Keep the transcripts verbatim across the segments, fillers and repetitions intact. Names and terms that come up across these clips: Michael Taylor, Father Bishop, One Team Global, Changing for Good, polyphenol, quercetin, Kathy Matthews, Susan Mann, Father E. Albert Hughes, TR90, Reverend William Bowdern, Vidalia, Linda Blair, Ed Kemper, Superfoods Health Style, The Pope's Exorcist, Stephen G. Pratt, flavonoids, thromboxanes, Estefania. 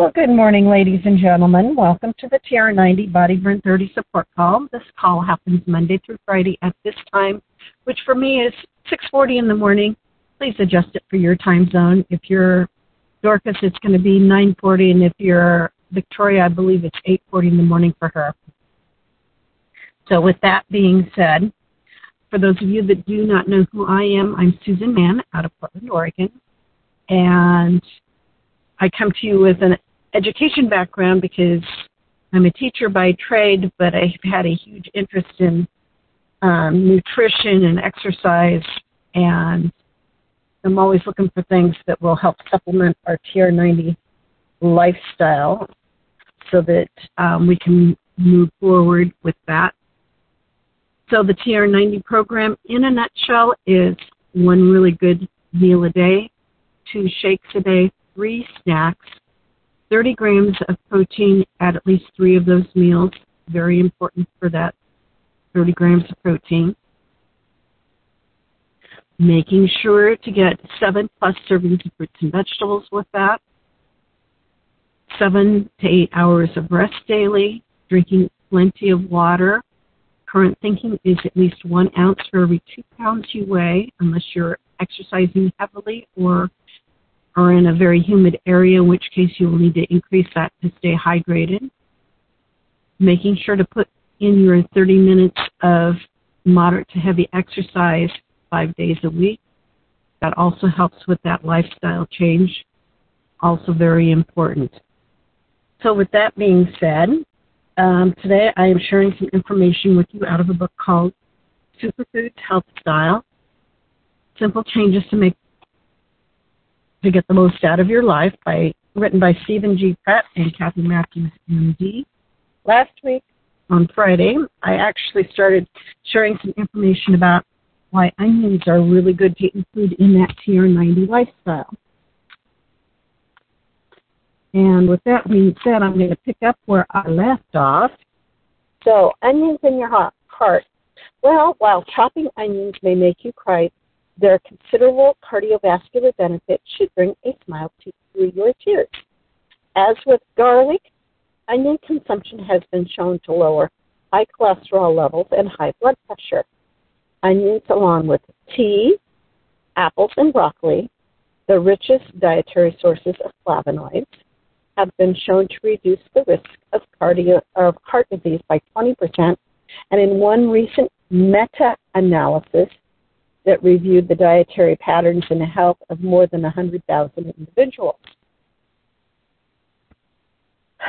Well, good morning, ladies and gentlemen. Welcome to the T R ninety Body Burn thirty support call. This call happens Monday through Friday at this time, which for me is six forty in the morning. Please adjust it for your time zone. If you're Dorcas, it's going to be nine forty, and if you're Victoria, I believe it's eight forty in the morning for her. So with that being said, for those of you that do not know who I am, I'm Susan Mann out of Portland, Oregon, and I come to you with an education background because I'm a teacher by trade, but I've had a huge interest in um, nutrition and exercise, and I'm always looking for things that will help supplement our T R ninety lifestyle so that um, we can move forward with that. So the T R ninety program, in a nutshell, is one really good meal a day, two shakes a day, three snacks, thirty grams of protein at at least three of those meals, very important for that thirty grams of protein, making sure to get seven-plus servings of fruits and vegetables with that, seven to eight hours of rest daily, drinking plenty of water. Current thinking is at least one ounce for every two pounds you weigh, unless you're exercising heavily or are in a very humid area, in which case you will need to increase that to stay hydrated. Making sure to put in your thirty minutes of moderate to heavy exercise five days a week. That also helps with that lifestyle change. Also very important. So with that being said, um, today I am sharing some information with you out of a book called Superfoods Health Style, Simple Changes to Make to Get the Most Out of Your Life, by written by Stephen G. Pratt and Kathy Matthews, M D. Last week on Friday, I actually started sharing some information about why onions are really good to include in that T R ninety lifestyle. And with that being said, I'm going to pick up where I left off. So, onions in your heart. Well, while chopping onions may make you cry, their considerable cardiovascular benefit should bring a smile to through your tears. As with garlic, onion consumption has been shown to lower high cholesterol levels and high blood pressure. Onions, along with tea, apples, and broccoli, the richest dietary sources of flavonoids, have been shown to reduce the risk of, cardio, of heart disease by twenty percent. And in one recent meta-analysis that reviewed the dietary patterns and the health of more than one hundred thousand individuals,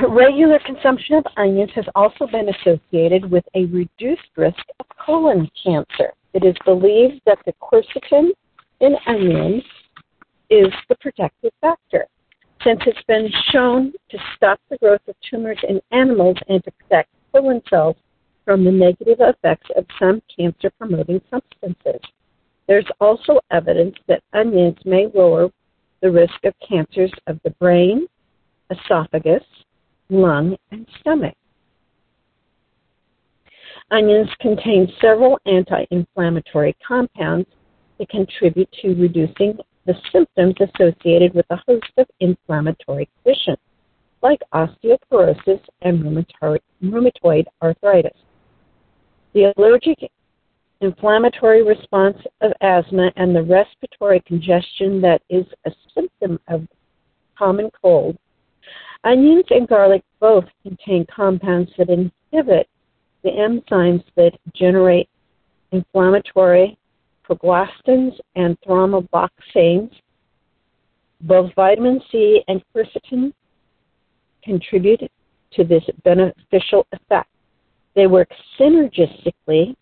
regular consumption of onions has also been associated with a reduced risk of colon cancer. It is believed that the quercetin in onions is the protective factor, since it's been shown to stop the growth of tumors in animals and to protect colon cells from the negative effects of some cancer-promoting substances. There's also evidence that onions may lower the risk of cancers of the brain, esophagus, lung, and stomach. Onions contain several anti-inflammatory compounds that contribute to reducing the symptoms associated with a host of inflammatory conditions, like osteoporosis and rheumatoid arthritis. The allergic inflammatory response of asthma and the respiratory congestion that is a symptom of common cold. Onions and garlic both contain compounds that inhibit the enzymes that generate inflammatory proglastins and thromboxanes. Both vitamin C and quercetin contribute to this beneficial effect. They work synergistically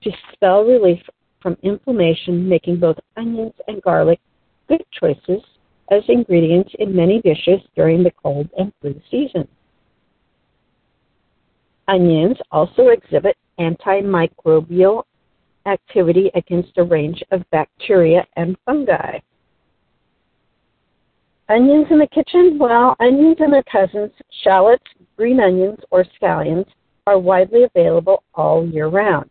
to spell relief from inflammation, making both onions and garlic good choices as ingredients in many dishes during the cold and flu season. Onions also exhibit antimicrobial activity against a range of bacteria and fungi. Onions in the kitchen? Well, onions and their cousins, shallots, green onions, or scallions, are widely available all year round.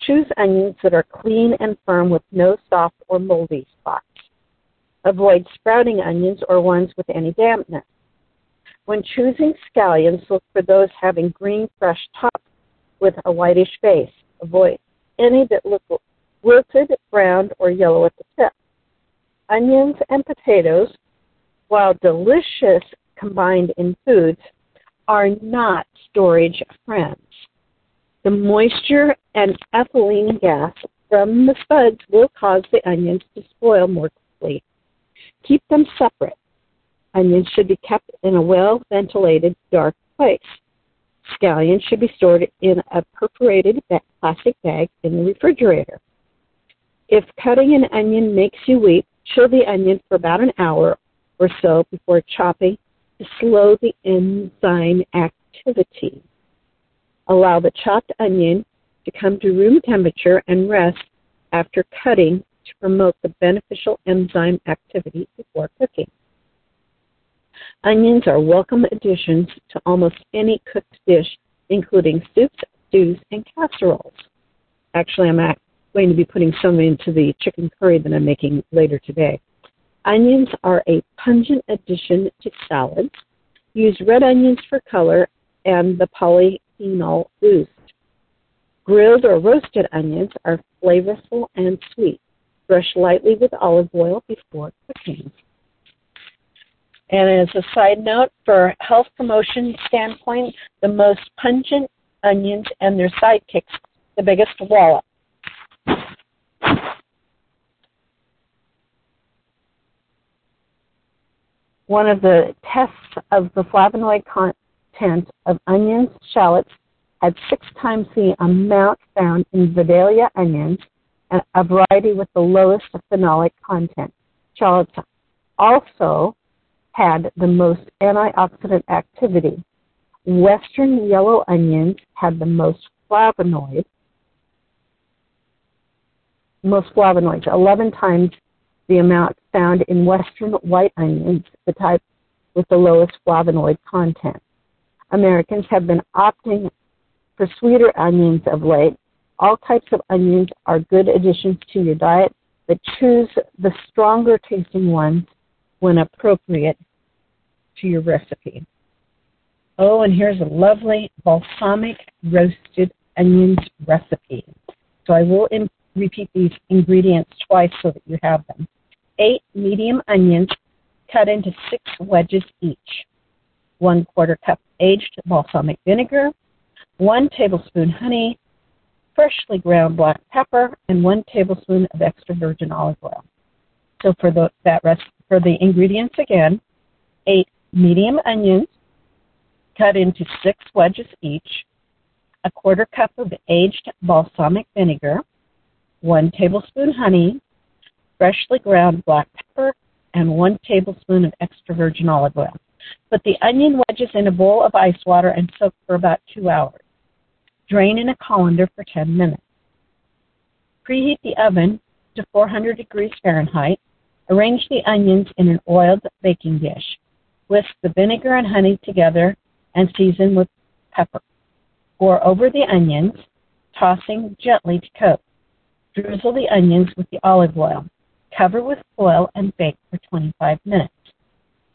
Choose onions that are clean and firm with no soft or moldy spots. Avoid sprouting onions or ones with any dampness. When choosing scallions, look for those having green, fresh tops with a whitish base. Avoid any that look wilted, brown, or yellow at the tip. Onions and potatoes, while delicious combined in foods, are not storage friends. The moisture and ethylene gas from the spuds will cause the onions to spoil more quickly. Keep them separate. Onions should be kept in a well-ventilated, dark place. Scallions should be stored in a perforated plastic bag in the refrigerator. If cutting an onion makes you weak, chill the onion for about an hour or so before chopping to slow the enzyme activity. Allow the chopped onion to come to room temperature and rest after cutting to promote the beneficial enzyme activity before cooking. Onions are welcome additions to almost any cooked dish, including soups, stews, and casseroles. Actually, I'm going to be putting some into the chicken curry that I'm making later today. Onions are a pungent addition to salads. Use red onions for color and the polyphenol boost. Grilled or roasted onions are flavorful and sweet. Brush lightly with olive oil before cooking. And as a side note, for health promotion standpoint, the most pungent onions and their sidekicks, the biggest wallop. One of the tests of the flavonoid content of onions, shallots, had six times the amount found in Vidalia onions, a variety with the lowest phenolic content. Shallots also had the most antioxidant activity. Western yellow onions had the most flavonoids, most flavonoids, eleven times the amount found in Western white onions, the type with the lowest flavonoid content. Americans have been opting for sweeter onions of late. All types of onions are good additions to your diet, but choose the stronger tasting ones when appropriate to your recipe. Oh, and here's a lovely balsamic roasted onions recipe. So I will in- repeat these ingredients twice so that you have them. Eight medium onions cut into six wedges each. One quarter cup aged balsamic vinegar, one tablespoon honey, freshly ground black pepper, and one tablespoon of extra virgin olive oil. So for the, that recipe, for the ingredients again, eight medium onions cut into six wedges each, a quarter cup of aged balsamic vinegar, one tablespoon honey, freshly ground black pepper, and one tablespoon of extra virgin olive oil. Put the onion wedges in a bowl of ice water and soak for about two hours. Drain in a colander for ten minutes. Preheat the oven to four hundred degrees Fahrenheit. Arrange the onions in an oiled baking dish. Whisk the vinegar and honey together and season with pepper. Pour over the onions, tossing gently to coat. Drizzle the onions with the olive oil. Cover with foil and bake for twenty-five minutes.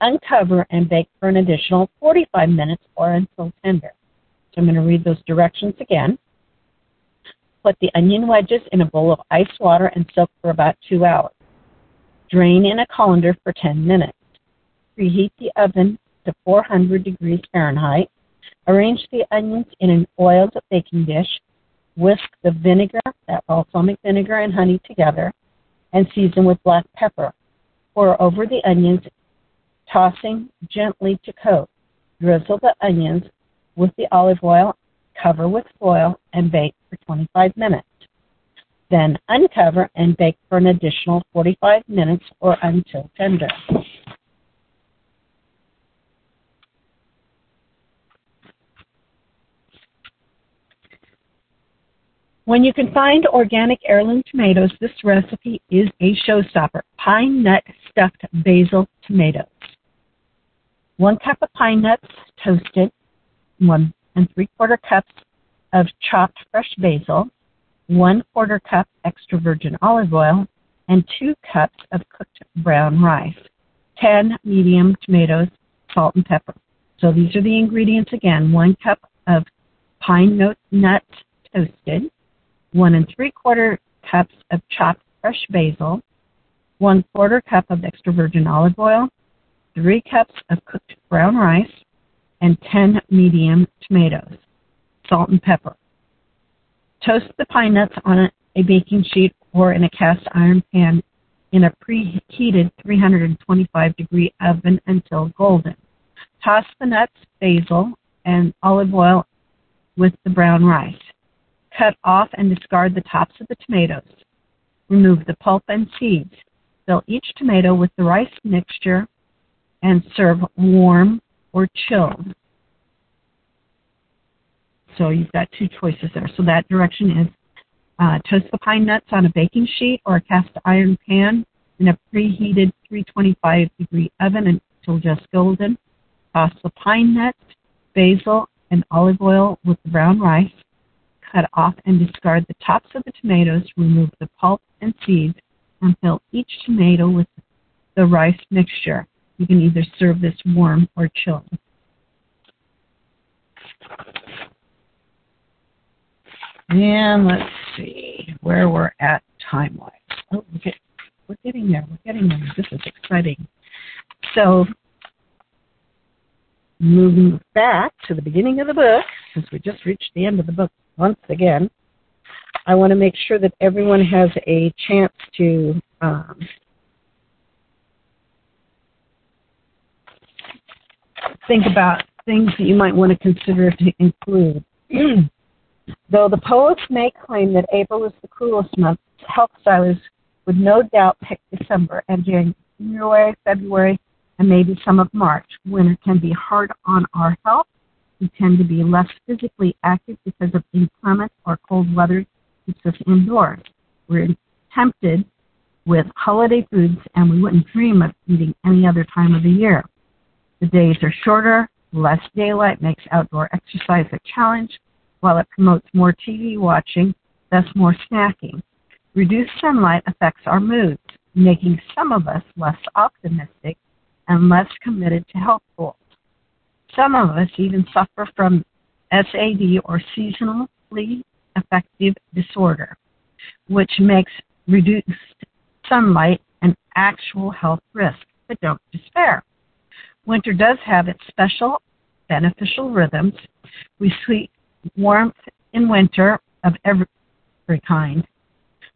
Uncover and bake for an additional forty-five minutes or until tender. So I'm going to read those directions again. Put the onion wedges in a bowl of ice water and soak for about two hours. Drain in a colander for ten minutes. Preheat the oven to four hundred degrees Fahrenheit. Arrange the onions in an oiled baking dish. Whisk the vinegar, that balsamic vinegar and honey together, and season with black pepper. Pour over the onions, tossing gently to coat. Drizzle the onions with the olive oil, cover with foil, and bake for twenty-five minutes. Then uncover and bake for an additional forty-five minutes or until tender. When you can find organic heirloom tomatoes, this recipe is a showstopper. Pine nut stuffed basil tomatoes. One cup of pine nuts toasted, one and three quarter cups of chopped fresh basil, one quarter cup extra virgin olive oil, and two cups of cooked brown rice, ten medium tomatoes, salt and pepper. So these are the ingredients again. One cup of pine nut toasted, one and three quarter cups of chopped fresh basil, one quarter cup of extra virgin olive oil, three cups of cooked brown rice, and ten medium tomatoes, salt and pepper. Toast the pine nuts on a baking sheet or in a cast iron pan in a preheated three hundred twenty-five degree oven until golden. Toss the nuts, basil, and olive oil with the brown rice. Cut off and discard the tops of the tomatoes. Remove the pulp and seeds. Fill each tomato with the rice mixture and serve warm or chilled. So you've got two choices there. So that direction is uh, toast the pine nuts on a baking sheet or a cast iron pan in a preheated three hundred twenty-five degree oven until just golden. Toss the pine nuts, basil, and olive oil with the brown rice. Cut off and discard the tops of the tomatoes. Remove the pulp and seeds and fill each tomato with the rice mixture. You can either serve this warm or chilled. And let's see where we're at time-wise. Oh, we're getting, we're getting there. We're getting there. This is exciting. So moving back to the beginning of the book, since we just reached the end of the book once again, I want to make sure that everyone has a chance to um, think about things that you might want to consider to include. Though the poets may claim that April is the cruelest month, health stylists would no doubt pick December and January, February, and maybe some of March. Winter can be hard on our health. We tend to be less physically active because of inclement or cold weather keeps us indoors. We're tempted with holiday foods, and we wouldn't dream of eating any other time of the year. The days are shorter, less daylight makes outdoor exercise a challenge, while it promotes more T V watching, thus more snacking. Reduced sunlight affects our moods, making some of us less optimistic and less committed to health goals. Some of us even suffer from S A D or Seasonally Affective Disorder, which makes reduced sunlight an actual health risk. But don't despair. Winter does have its special beneficial rhythms. We seek warmth in winter of every kind.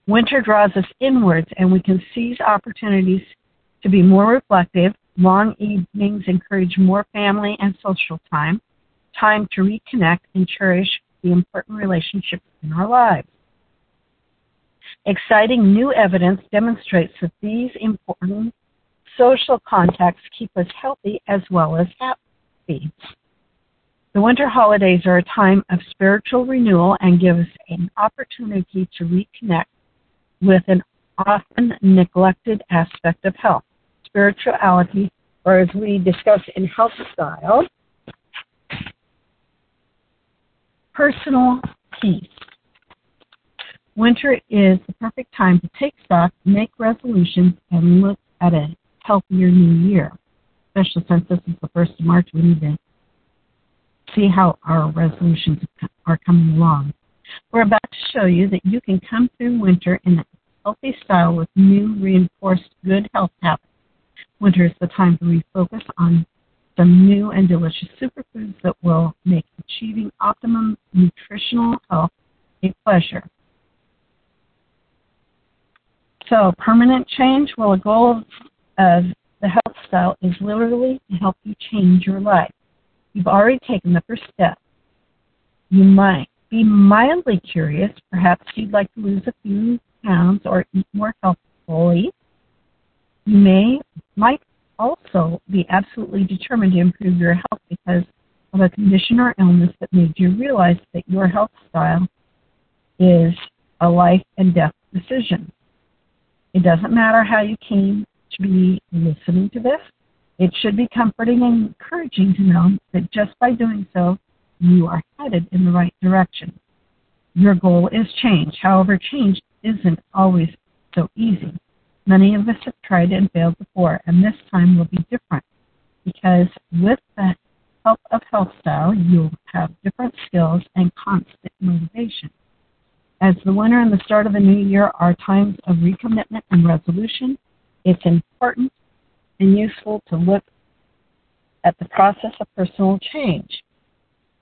Winter draws us inwards, and we can seize opportunities to be more reflective. Long evenings encourage more family and social time, time to reconnect and cherish the important relationships in our lives. Exciting new evidence demonstrates that these important social contacts keep us healthy as well as happy. The winter holidays are a time of spiritual renewal and give us an opportunity to reconnect with an often neglected aspect of health, spirituality, or as we discuss in Health Style, personal peace. Winter is the perfect time to take stock, make resolutions, and look at a healthier new year. Especially since this is the first of March, we need to see how our resolutions are coming along. We're about to show you that you can come through winter in a healthy style with new reinforced good health habits. Winter is the time to refocus on some new and delicious superfoods that will make achieving optimum nutritional health a pleasure. So permanent change, well, a goal of the health style is literally to help you change your life. You've already taken the first step. You might be mildly curious. Perhaps you'd like to lose a few pounds or eat more healthfully. You may, might also be absolutely determined to improve your health because of a condition or illness that made you realize that your health style is a life and death decision. It doesn't matter how you came to be listening to this. It should be comforting and encouraging to know that just by doing so, you are headed in the right direction. Your goal is change. However, change isn't always so easy. Many of us have tried and failed before, and this time will be different because with the help of Health Style, you'll have different skills and constant motivation. As the winter and the start of the new year are times of recommitment and resolution, it's important and useful to look at the process of personal change.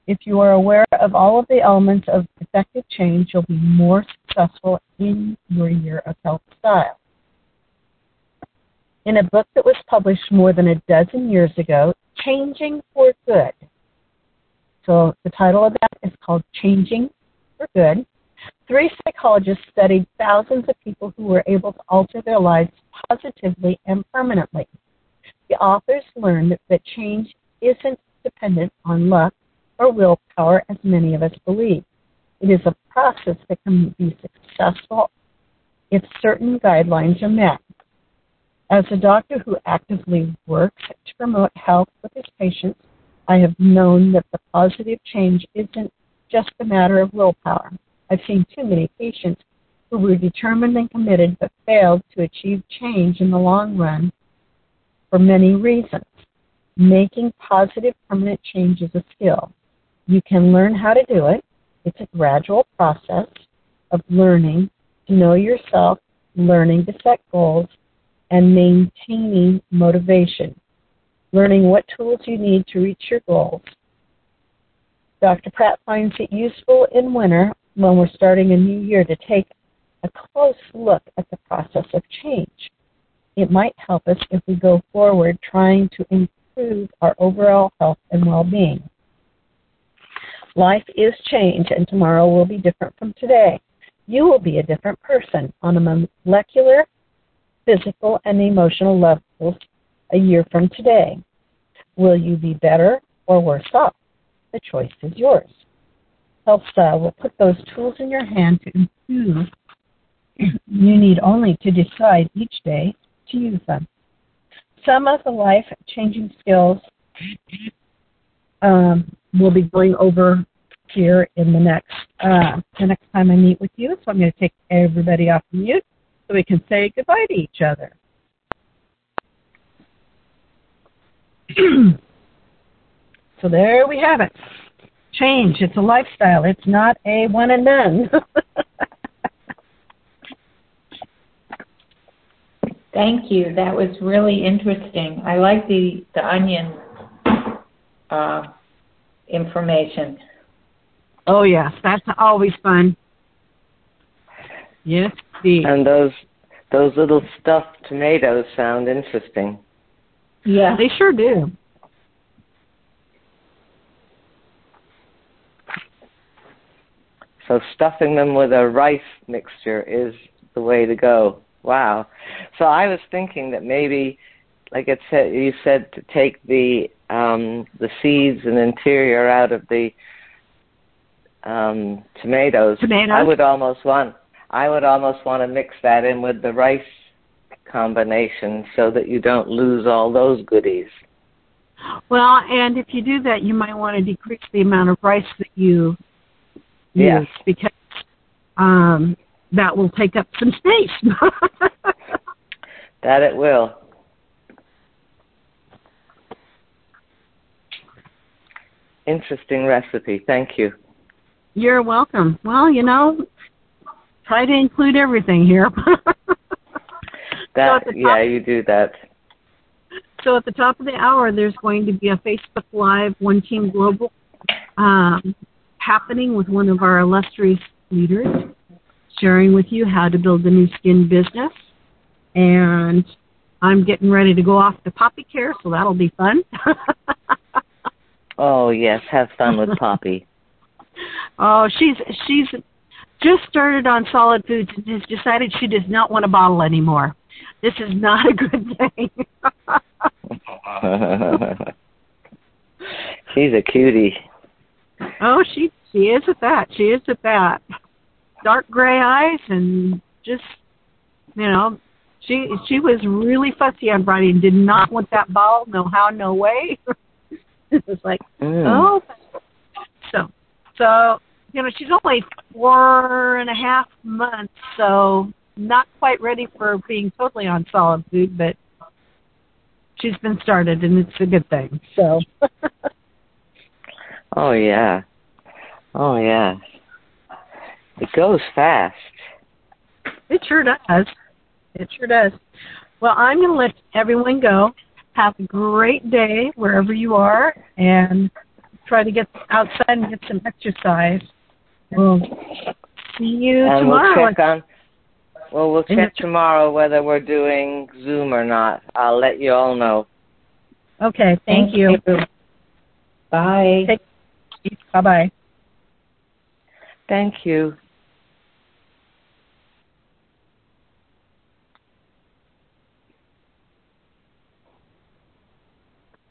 If you are aware of all of the elements of effective change, you'll be more successful in your year of Health Style. In a book that was published more than a dozen years ago, Changing for Good. So the title of that is called Changing for Good. Three psychologists studied thousands of people who were able to alter their lives positively and permanently. The authors learned that change isn't dependent on luck or willpower, as many of us believe. It is a process that can be successful if certain guidelines are met. As a doctor who actively works to promote health with his patients, I have known that the positive change isn't just a matter of willpower. I've seen too many patients who were determined and committed but failed to achieve change in the long run for many reasons. Making positive permanent change is a skill. You can learn how to do it. It's a gradual process of learning to know yourself, learning to set goals, and maintaining motivation, learning what tools you need to reach your goals. Doctor Pratt finds it useful in winter when we're starting a new year to take a close look at the process of change. It might help us if we go forward trying to improve our overall health and well-being. Life is change, and tomorrow will be different from today. You will be a different person on a molecular, physical, and emotional levels a year from today. Will you be better or worse off? The choice is yours. Health Style will put those tools in your hand to improve. You need only to decide each day to use them. Some of the life-changing skills um, we'll be going over here in the next uh, the next time I meet with you. So I'm going to take everybody off mute so we can say goodbye to each other. So there we have it. Change. It's a lifestyle. It's not a one and done. Thank you. That was really interesting. I like the, the onion uh, information. Oh, yes. That's always fun. Yes, indeed. And those those little stuffed tomatoes sound interesting. Yeah, they sure do. So stuffing them with a rice mixture is the way to go. Wow. So I was thinking that maybe, like it said, you said to take the um, the seeds and interior out of the um, tomatoes. Tomatoes. I would almost want I would almost want to mix that in with the rice combination so that you don't lose all those goodies. Well, and if you do that, you might want to decrease the amount of rice that you. Yes, because um, that will take up some space. That it will. Interesting recipe. Thank you. You're welcome. Well, you know, try to include everything here. that so top, yeah, you do that. So at the top of the hour, there's going to be a Facebook Live, One Team Global, um, happening with one of our illustrious leaders, sharing with you how to build a new skin business. And I'm getting ready to go off to Poppy Care, so that'll be fun. Oh, yes, have fun with Poppy. Oh, she's she's just started on solid foods and has decided she does not want a bottle anymore. This is not a good thing. She's a cutie. Oh, she she is at that. She is at that. Dark gray eyes and just, you know, she she was really fussy on Friday and did not want that bottle. No how, no way. It was like, mm. oh. So, so, you know, she's only four and a half months, so not quite ready for being totally on solid food, but she's been started, and it's a good thing. So. Oh, yeah. Oh, yeah. It goes fast. It sure does. It sure does. Well, I'm going to let everyone go. Have a great day wherever you are, and try to get outside and get some exercise. We'll see you and tomorrow. We'll check, on, well, we'll check tomorrow whether we're doing Zoom or not. I'll let you all know. Okay, thank, thank you. you. Bye. Take, bye-bye. Thank you.